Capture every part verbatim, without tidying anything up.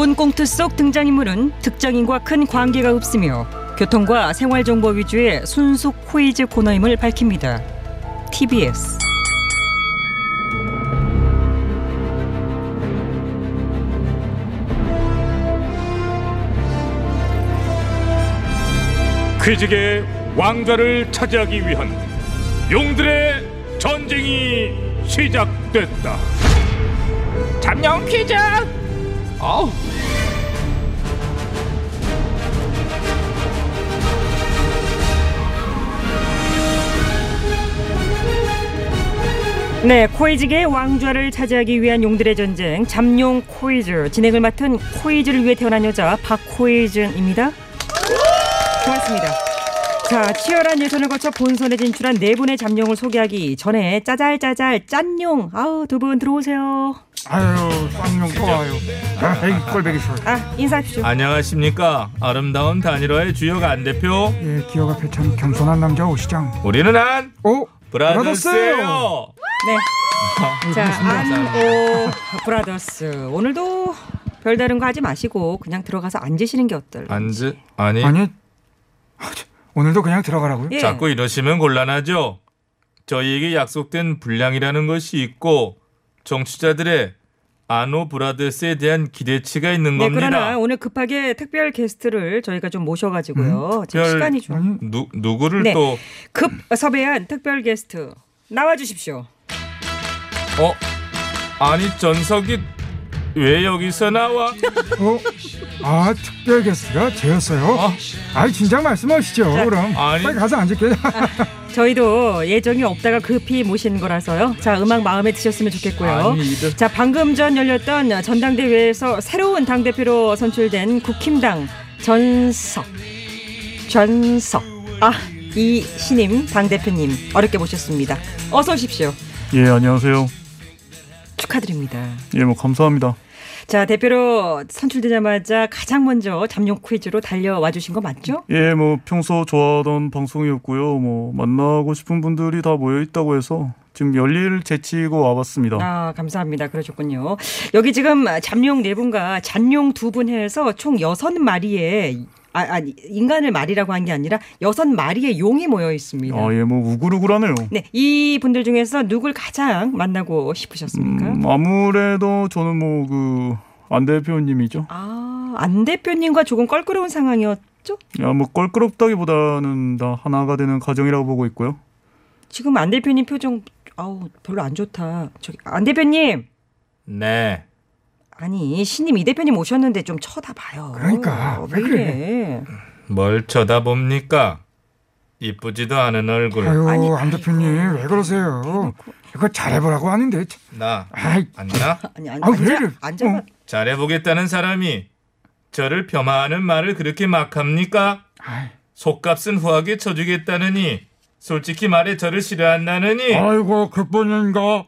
돈 꽁트 속 등장인물은 특정인과 큰 관계가 없으며 교통과 생활정보 위주의 순수 코이즈 코너임을 밝힙니다. 티비에스. 퀴즈계의 왕좌를 차지하기 위한 용들의 전쟁이 시작됐다. 잠룡 퀴즈. 아우. 네, 코이즈계의 왕좌를 차지하기 위한 용들의 전쟁 잠룡 코이즈, 진행을 맡은 코이즈를 위해 태어난 여자 박코이즈입니다. 고맙습니다. 자, 치열한 예선을 거쳐 본선에 진출한 네 분의 잠룡을 소개하기 전에 짜잘짜잘 짠룡, 아우 두 분 들어오세요. 아유, 짠룡 또 와요. 에이, 꼴 배기 싫어. 아, 인사하십시오. 안녕하십니까. 아름다운 단일화의 주역 안 대표. 예, 기어가 패참 겸손한 남자 오 시장. 우리는 안 오 브라더스예요. 네. 자, 안 오 브라더스. 오늘도 별다른 거 하지 마시고 그냥 들어가서 앉으시는 게 어떨? 앉으? 아니. 아니. 오늘도 그냥 들어가라고요? 예. 자꾸 이러시면 곤란하죠. 저희에게 약속된 분량이라는 것이 있고 정치자들의 아노 브라더스에 대한 기대치가 있는 네, 겁니다. 그러나 오늘 급하게 특별 게스트를 저희가 좀 모셔가지고요. 음? 지금 별... 시간이 좀. 누, 누구를 네. 또. 급 섭외한 특별 게스트 나와주십시오. 어? 아니 전석이 왜 여기서 나와? 어? 아, 특별 게스트가 되었어요? 어? 아이, 진작 말씀하시죠. 자, 그럼 아니, 빨리 가서 앉을게요. 아, 저희도 예정이 없다가 급히 모신 거라서요. 자, 음악 마음에 드셨으면 좋겠고요. 아니, 이들... 자, 방금 전 열렸던 전당대회에서 새로운 당대표로 선출된 국힘당 전석 전석 아, 이 신임 당대표님 어렵게 모셨습니다. 어서 오십시오. 예, 안녕하세요. 축하드립니다. 예, 뭐 감사합니다. 자, 대표로 선출되자마자 가장 먼저 잠룡 퀴즈로 달려와 주신 거 맞죠? 예, 뭐 평소 좋아하던 방송이었고요. 뭐 만나고 싶은 분들이 다 모여 있다고 해서 지금 열일 제치고 와봤습니다. 아, 감사합니다. 그러셨군요. 여기 지금 잠룡 네 분과 잠룡 두 분 해서 총 여섯 마리의 아, 아니, 인간을 말이라고 한 게 아니라 여섯 마리의 용이 모여 있습니다. 아, 예, 뭐 우글우글하네요. 네, 이 분들 중에서 누굴 가장 만나고 싶으셨습니까? 음, 아무래도 저는 뭐 그 안 대표님이죠. 아, 안 대표님과 조금 껄끄러운 상황이었죠? 야, 뭐 껄끄럽다기보다는 다 하나가 되는 과정이라고 보고 있고요. 지금 안 대표님 표정, 아우 별로 안 좋다. 저기 안 대표님. 네. 아니, 신임 이 대표님 오셨는데 좀 쳐다봐요. 그러니까 왜 그래? 뭘 쳐다봅니까? 이쁘지도 않은 얼굴. 아유, 아니, 안 대표님 아이고. 왜 그러세요? 이거 잘해보라고 하는데. 나 아이. 아니야? 아니, 아니, 아, 앉아, 왜 이래? 앉아. 어. 잘해보겠다는 사람이 저를 폄하하는 말을 그렇게 막 합니까? 아이. 속값은 후하게 쳐주겠다느니 솔직히 말해 저를 싫어한다느니. 아이고, 그뿐인가?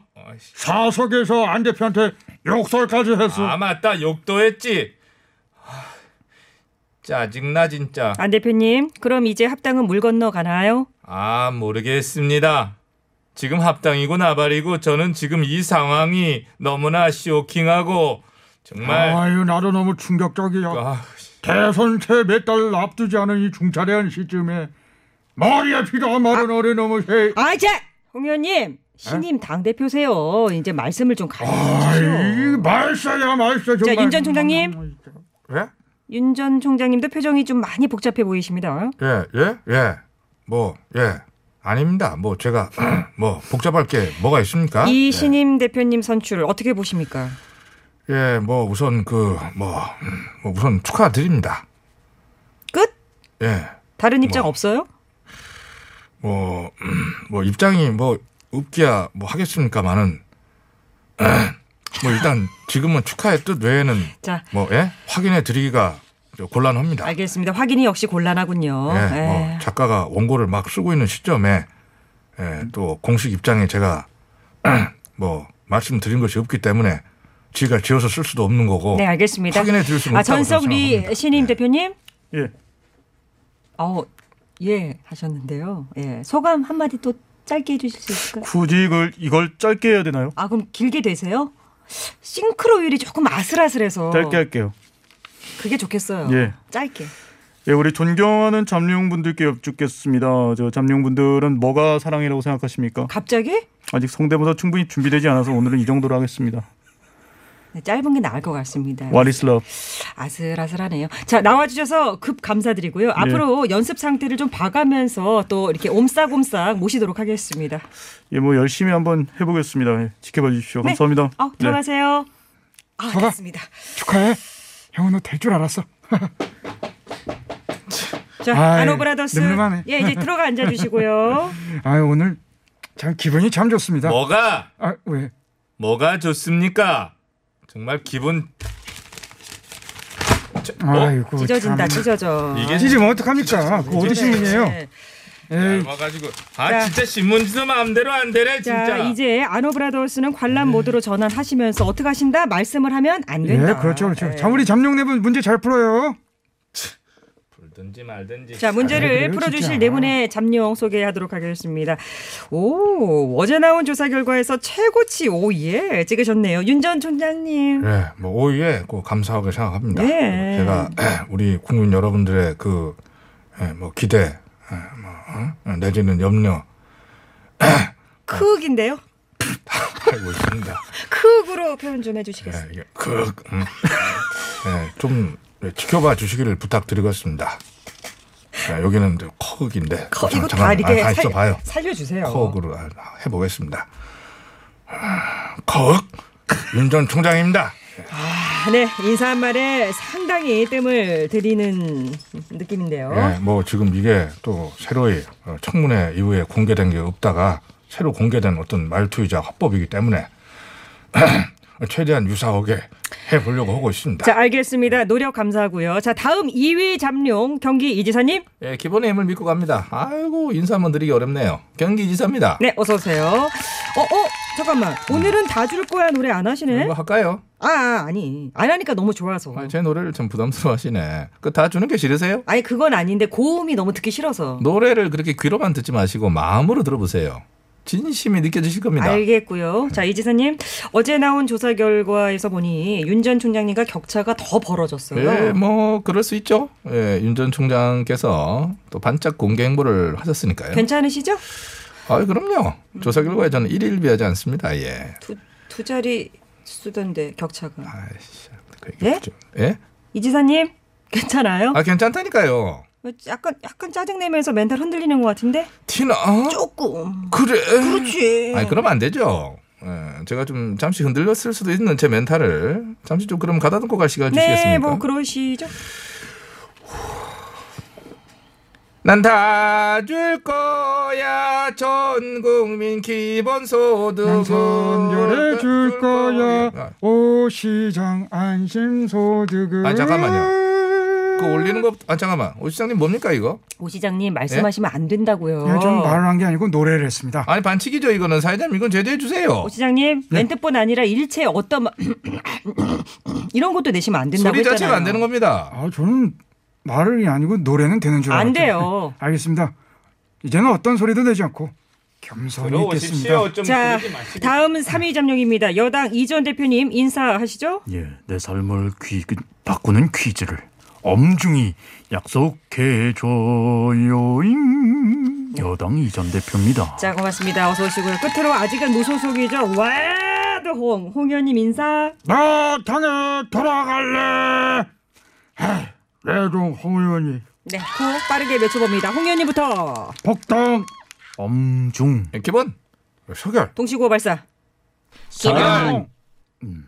사석에서 안 대표한테 욕설까지 했어. 아, 맞다, 욕도 했지. 하, 짜증나 진짜. 안 대표님, 그럼 이제 합당은 물 건너 가나요? 아, 모르겠습니다. 지금 합당이고 나발이고 저는 지금 이 상황이 너무나 쇼킹하고 정말. 아유, 나도 너무 충격적이야. 아, 대선 채 몇 달 앞두지 않은 이 중차대한 시점에 머리에 피가 마른 아, 어린놈의 새. 아, 이제 홍 의원님. 신임 당대표세요. 이제 말씀을 좀 가르쳐주세요. 말싸야 말싸. 자, 윤 전 총장님. 예? 윤 전 총장님도 표정이 좀 많이 복잡해 보이십니다. 예, 예, 예. 뭐, 예. 아닙니다. 뭐 제가 뭐 복잡할 게 뭐가 있습니까? 이 신임 예. 대표님 선출을 어떻게 보십니까? 예, 뭐 우선 그 뭐 뭐 우선 축하드립니다. 끝? 예. 다른 입장 뭐, 없어요? 뭐, 뭐 입장이 뭐. 없기야 뭐 하겠습니까만은 뭐 일단 지금은 축하의 뜻 외에는 자, 뭐 예? 확인해 드리기가 곤란합니다. 알겠습니다. 확인이 역시 곤란하군요. 예, 뭐 작가가 원고를 막 쓰고 있는 시점에 예, 또 공식 입장에 제가 뭐 말씀드린 것이 없기 때문에 지가 지어서 쓸 수도 없는 거고. 네, 알겠습니다. 확인해 드릴 수 없다고 생각합니다. 전석 리 신임 예. 대표님. 예. 어, 예 하셨는데요. 예, 소감 한 마디 또. 짧게 해주실 수 있을까요? 굳이 이걸, 이걸 짧게 해야 되나요? 아, 그럼 길게 되세요? 싱크로율이 조금 아슬아슬해서 짧게 할게요. 그게 좋겠어요. 예. 짧게. 예, 우리 존경하는 잠룡분들께 여쭙겠습니다. 저 잠룡분들은 뭐가 사랑이라고 생각하십니까? 갑자기? 아직 성대모사 충분히 준비되지 않아서 오늘은 이 정도로 하겠습니다. 네, 짧은 게 나을 것 같습니다. What is love? 아슬아슬하네요. 자, 나와주셔서 급 감사드리고요. 네. 앞으로 연습 상태를 좀 봐가면서 또 이렇게 옴싹옴싹 모시도록 하겠습니다. 예, 뭐 열심히 한번 해보겠습니다. 예, 지켜봐 주십시오. 네. 감사합니다. 어, 들어가세요. 네. 아, 됐습니다. 축하해. 형은 너 될 줄 알았어. 자, 아이, 아노브라더스. 늠름하네. 예, 이제 들어가 앉아주시고요. 아, 오늘 참 기분이 참 좋습니다. 뭐가? 아, 왜? 뭐가 좋습니까? 정말 기분. 저, 어? 아이고, 찢어진다, 참. 찢어져. 이게 찢으면 어떡합니까? 그거 어디 신문이에요? 네. 와가지고 아 자, 진짜 신문지도 마음대로 안 되네 진짜. 자, 이제 아노브라더스는 관람 네. 모드로 전환하시면서 어떻게 하신다 말씀을 하면 안 된다. 네, 그렇죠, 그렇죠. 네. 자, 우리 잠룡네분 문제 잘 풀어요. 든지 말든지. 자, 문제를 아, 그래요, 풀어주실 네 분의 잠룡 소개하도록 하겠습니다. 오, 어제 나온 조사 결과에서 최고치 오 위에 찍으셨네요. 윤 전 총장님. 네, 뭐 오 위에 꼭 감사하게 생각합니다. 네. 제가 우리 국민 여러분들의 그 뭐 기대, 뭐 내지는 염려. 크흑인데요. 알고 있습니다. 크흑으로 표현 좀 해주시겠습니다. 네, 크흑. 음. 네, 좀. 지켜봐 주시기를 부탁드리겠습니다. 자, 여기는 커극인데. 커, 이거 다 이렇게 아, 살, 봐요. 살려주세요. 커극으로 해보겠습니다. 커극 윤 전 총장입니다. 아, 네, 인사 한 말에 상당히 뜸을 들이는 느낌인데요. 네, 뭐 지금 이게 또 새로이 청문회 이후에 공개된 게 없다가 새로 공개된 어떤 말투이자 화법이기 때문에 최대한 유사하게 해보려고 하고 있습니다. 자, 알겠습니다. 노력 감사하고요. 자, 다음 이 위 잠룡 경기 이지사님. 예, 기본의 힘을 믿고 갑니다. 아이고, 인사 한번 드리기 어렵네요. 경기 이지사입니다. 네, 어서 오세요. 어, 어, 잠깐만. 오늘은 다 줄 거야 노래 안 하시네. 이거 할까요? 아, 아, 아니. 안 하니까 너무 좋아서. 아니, 제 노래를 참 부담스러워하시네. 그 다 주는 게 싫으세요? 아니, 그건 아닌데 고음이 너무 듣기 싫어서. 노래를 그렇게 귀로만 듣지 마시고 마음으로 들어보세요. 진심이 느껴지실 겁니다. 알겠고요. 자, 이지사님, 어제 나온 조사 결과에서 보니 윤 전 총장님과 격차가 더 벌어졌어요. 네, 뭐 그럴 수 있죠. 예, 윤 전 총장께서 또 반짝 공개 행보를 하셨으니까요. 괜찮으시죠? 아, 그럼요. 조사 결과에 저는 일 위를 비하지 않습니다. 예. 두, 두 자리 수던데 격차가. 아이씨, 예? 예? 이지사님, 괜찮아요? 아, 괜찮다니까요. 약간 약간 짜증내면서 멘탈 흔들리는 것 같은데? 티나? 조금. 그래. 그렇지. 아니, 그러면 안 되죠. 제가 좀 잠시 흔들렸을 수도 있는 제 멘탈을 잠시 좀 그럼 가다듬고 갈 시간 주시겠습니까? 네, 뭐 그러시죠. 난 다 줄 거야 전국민 기본소득. 난 선별해 줄 거야 오 시장 안심소득을. 아, 잠깐만요. 그 올리는 거, 아, 잠깐만. 오 시장님 뭡니까, 이거? 오 시장님, 말씀하시면 예? 안 된다고요. 네, 저는 말을 한 게 아니고 노래를 했습니다. 아니, 반칙이죠, 이거는. 사회자님, 이건 제재해주세요. 오 시장님, 네. 멘트뿐 아니라 일체 어떤, 이런 것도 내시면 안 된다고. 소리 했잖아요. 자체가 안 되는 겁니다. 아, 저는 말이 아니고 노래는 되는 줄 알았죠. 안 돼요. 네, 알겠습니다. 이제는 어떤 소리도 내지 않고. 겸손히 있겠습니다. 자, 다음은 삼 위 잠룡입니다. 여당 이 전 대표님, 인사하시죠? 예, 내 삶을 귀, 바꾸는 퀴즈를. 엄중히 약속해줘요잉. 여당 이 전 대표입니다. 자, 고맙습니다. 어서 오시고요. 끝으로 아직은 무소속이죠. 와드홍 홍현님 인사. 나 당에 돌아갈래. 내동 홍현이. 네, 후 빠르게 외쳐봅니다. 홍현님부터. 복당. 엄중. 기본. 서결. 동시구호 발사. 기본. 음.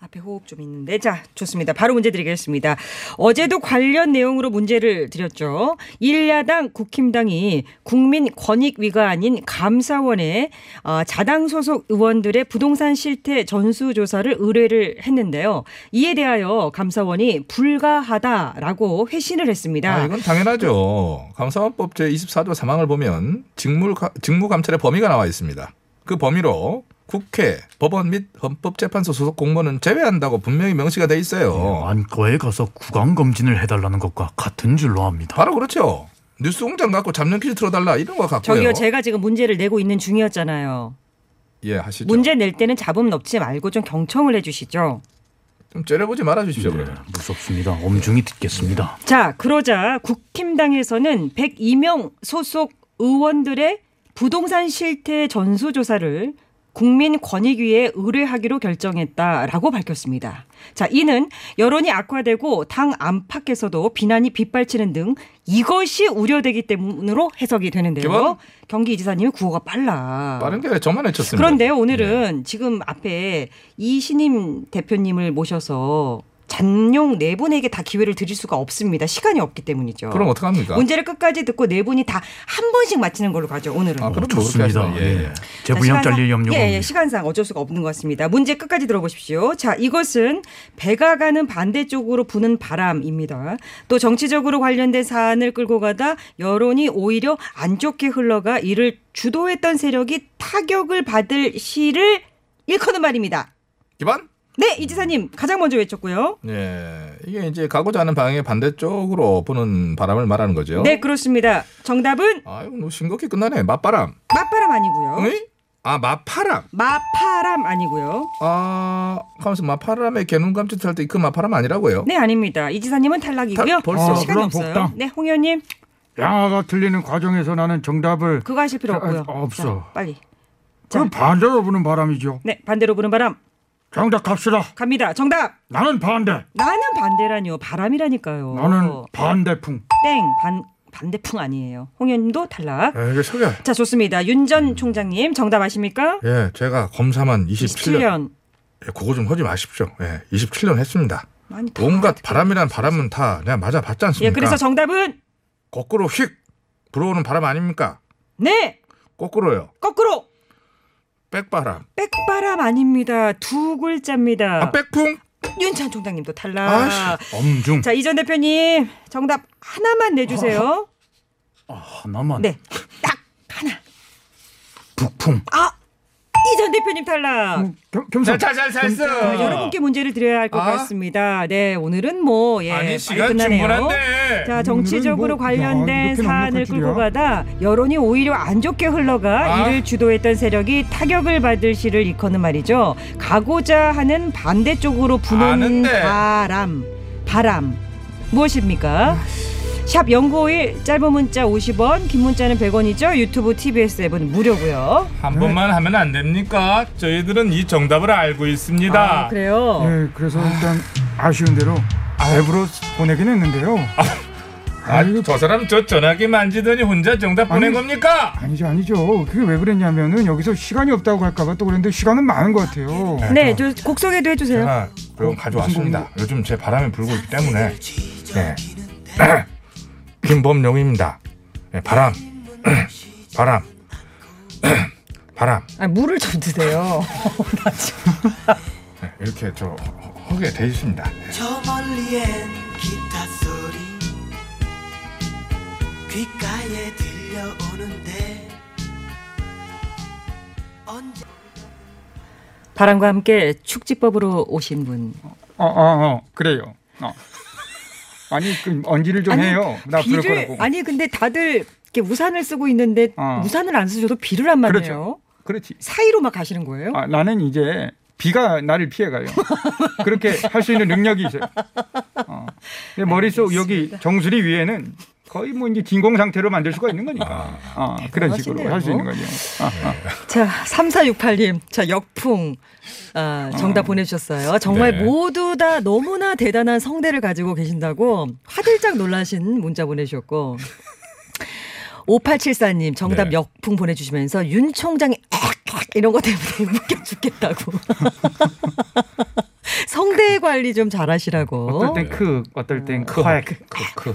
앞에 호흡 좀 있는데. 자, 좋습니다. 바로 문제 드리겠습니다. 어제도 관련 내용으로 문제를 드렸죠. 일야당 국힘당이 국민권익위가 아닌 감사원에 자당 소속 의원들의 부동산 실태 전수조사를 의뢰를 했는데요. 이에 대하여 감사원이 불가하다라고 회신을 했습니다. 아, 이건 당연하죠. 감사원법 제이십사 조 삼 항을 보면 직무, 직무감찰의 범위가 나와 있습니다. 그 범위로 국회, 법원 및 헌법재판소 소속 공무원은 제외한다고 분명히 명시가 돼 있어요. 안과에 가서 구강검진을 해달라는 것과 같은 줄로 압니다. 바로 그렇죠. 뉴스 공장 갖고 잠룡퀴즈 틀어달라 이런 거 같고요. 저기요, 제가 지금 문제를 내고 있는 중이었잖아요. 예, 하시죠. 문제 낼 때는 잡음 넣지 말고 좀 경청을 해주시죠. 좀 째려보지 말아주십시오. 네, 그러면. 무섭습니다. 엄중히 듣겠습니다. 자, 그러자 국힘당에서는 백이 명 소속 의원들의 부동산 실태 전수조사를 국민권익위에 의뢰하기로 결정했다라고 밝혔습니다. 자, 이는 여론이 악화되고 당 안팎에서도 비난이 빗발치는 등 이것이 우려되기 때문으로 해석이 되는데요. 경기지사님의 구호가 빨라. 빠른 게 저만 외쳤습니다. 그런데 오늘은 네. 지금 앞에 이 신임 대표님을 모셔서 잠룡 네 분에게 다 기회를 드릴 수가 없습니다. 시간이 없기 때문이죠. 그럼 어떡합니까? 문제를 끝까지 듣고 네 분이 다 한 번씩 맞히는 걸로 가죠. 오늘은. 아, 그럼 좋습니다. 예. 예. 제 분량 잘릴 염려가 예, 예. 시간상 어쩔 수가 없는 것 같습니다. 문제 끝까지 들어보십시오. 자, 이것은 배가 가는 반대쪽으로 부는 바람입니다. 또 정치적으로 관련된 사안을 끌고 가다 여론이 오히려 안 좋게 흘러가 이를 주도했던 세력이 타격을 받을 시를 일컫는 말입니다. 기반? 네, 이지사님 가장 먼저 외쳤고요. 네, 이게 이제 가고자 하는 방향의 반대쪽으로 부는 바람을 말하는 거죠. 네, 그렇습니다. 정답은 아유, 뭐 싱겁게 끝나네. 맞바람. 맞바람 아니고요. 에이? 아, 맞바람. 맞바람 아니고요. 아, 가면서 맞바람에 개눈감짓 할 때 그 맞바람 아니라고요? 네, 아닙니다. 이지사님은 탈락이고요. 타, 벌써 아, 시간 없어요. 복당. 네, 홍현님. 야가 들리는 과정에서 나는 정답을 그거 하실 필요 없고요. 아, 없어. 자, 빨리. 그럼 자. 반대로 부는 바람이죠. 네, 반대로 부는 바람. 정답 갑시다. 갑니다. 정답. 나는 반대. 나는 반대라뇨. 바람이라니까요. 나는 반대풍. 땡. 반, 반대풍 아니에요. 홍현님도 탈락. 네, 이게 소개. 자, 좋습니다. 윤 전 총장님 정답 아십니까? 예, 제가 검사만 이십칠 년. 이십칠 년. 예, 그거 좀 하지 마십시오. 예, 이십칠 년 했습니다. 아니, 온갖 바람이란 바람은 다 내가 맞아봤지 않습니까? 예, 그래서 정답은? 거꾸로 휙 불어오는 바람 아닙니까? 네. 거꾸로요. 거꾸로. 백바람. 백바람 아닙니다. 두 글자입니다. 아, 백풍? 윤 전 총장님도 탈락. 아이씨, 엄중. 자, 이 전 대표님 정답 하나만 내주세요. 아, 아, 하나만. 네, 딱 하나. 북풍. 아, 이 전 대표님 탈락. 음, 겸, 겸손. 잘, 잘, 잘, 잘. 아, 여러분께 문제를 드려야 할 것 아? 같습니다. 네, 오늘은 뭐 예, 아니, 시간 끝나네요. 충분한데. 자, 정치적으로 뭐, 관련된 야, 사안을 끌고 가다 여론이 오히려 안 좋게 흘러가 아? 이를 주도했던 세력이 타격을 받을 시를 일컫는 말이죠. 가고자 하는 반대쪽으로 부는 아는데. 바람. 바람. 무엇입니까? 샵 공구오일 짧은 문자 오십 원, 긴 문자는 백 원이죠. 유튜브 티비에스 앱은 무료고요. 한 네. 번만 하면 안 됩니까? 저희들은 이 정답을 알고 있습니다. 아, 그래요? 네, 그래서 일단 아쉬운 대로 앱으로 보내긴 했는데요. 아, 아니, 저 사람 저 전화기 만지더니 혼자 정답 아니, 보낸 겁니까? 아니죠, 아니죠. 그게 왜 그랬냐면은 여기서 시간이 없다고 할까봐 또 그랬는데 시간은 많은 것 같아요. 네, 저 곡 소개도 해주세요. 제가 그럼 가져왔습니다. 요즘 제 바람이 불고 있기 때문에. 네. 김범룡입니다. 바람, 바람, 바람. 아, 물을 좀 드세요. 이렇게 저 허게 돼 있습니다. 저 멀리엔 기타 소리 귓가에 들려오는데 언제 바람과 함께 축지법으로 오신 분. 어, 어, 어, 그래요. 어. 아니, 그 언지를 좀 아니, 해요. 나 비를, 부를 거라고. 아니, 근데 다들 이렇게 우산을 쓰고 있는데 어. 우산을 안 쓰셔도 비를 안 맞네요. 그렇죠. 그렇지. 사이로 막 가시는 거예요? 아, 나는 이제 비가 나를 피해가요. 그렇게 할 수 있는 능력이 있어요. 어. 내 머릿속 알겠습니다. 여기 정수리 위에는 거의 뭐 이제 진공 상태로 만들 수가 있는 거니까. 아, 어, 그런 식으로 할 수 있는 거죠. 아, 아. 자, 삼사육팔 님, 자 역풍 아, 정답 어. 보내주셨어요. 정말 네. 모두 다 너무나 대단한 성대를 가지고 계신다고 화들짝 놀라신 문자 보내주셨고 오팔칠사 님 정답 네. 역풍 보내주시면서 윤 총장이 이런 것 때문에 웃겨 죽겠다고. 성대 관리 좀 잘하시라고. 어떨 땐 크, 어떨 땐 크, 크, 크,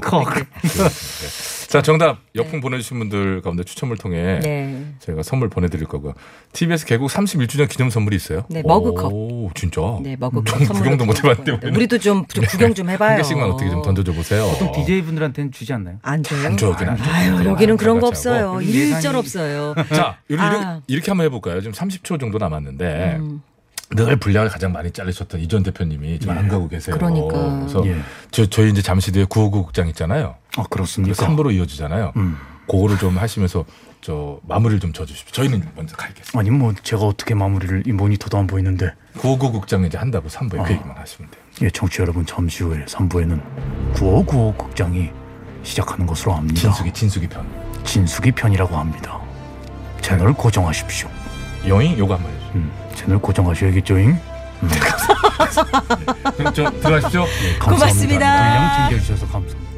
크, 크. 자, 정답 역풍 보내주신 분들 가운데 추첨을 통해 네. 저희가 선물 보내드릴 거고요. 티비에스 개국 삼십일 주년 기념 선물이 있어요. 네, 머그컵. 오, 진짜. 네, 머그컵. 구경도 못 해봤는데 우리도 좀, 좀 구경 좀 해봐요. 한 개씩만 어떻게 좀 던져줘 보세요. 보통 디제이 분들한테는 주지 않나요? 안 줘요. 안 줘요. 아유, 여기는 그런 거 없어요. 일절 없어요. 자, 이렇게 한번 해볼까요? 지금 삼십 초 정도 남았는데. 늘 분량을 가장 많이 잘리셨던 이전 대표님이 지금 예. 안 가고 계세요. 그러니까. 그래서 예. 저, 저희 이제 잠시 뒤에 구호구 국장 있잖아요. 아, 그렇습니까? 삼 부로 이어지잖아요. 음. 그거를 좀 하시면서 저 마무리를 좀 져주십시오. 저희는 먼저 가겠습니다. 아니 뭐 제가 어떻게 마무리를, 이 모니터도 안 보이는데. 구오구 국장 이제 한다고 삼 부에 아, 그 얘기만 하시면 돼요. 예, 청취자 여러분, 잠시 후에 삼 부에는 구오구 국장이 시작하는 것으로 압니다. 진숙이 진숙이 편. 진숙이 편이라고 합니다. 채널 고정하십시오. 여잉? 요거 한번 해주세요. 음, 채널 고정하셔야겠죠잉? 음. 네, 감사합니다. 네, 들어가십시오. 네, 감사합니다. 고맙습니다. 분량 챙겨주셔서 감사합니다.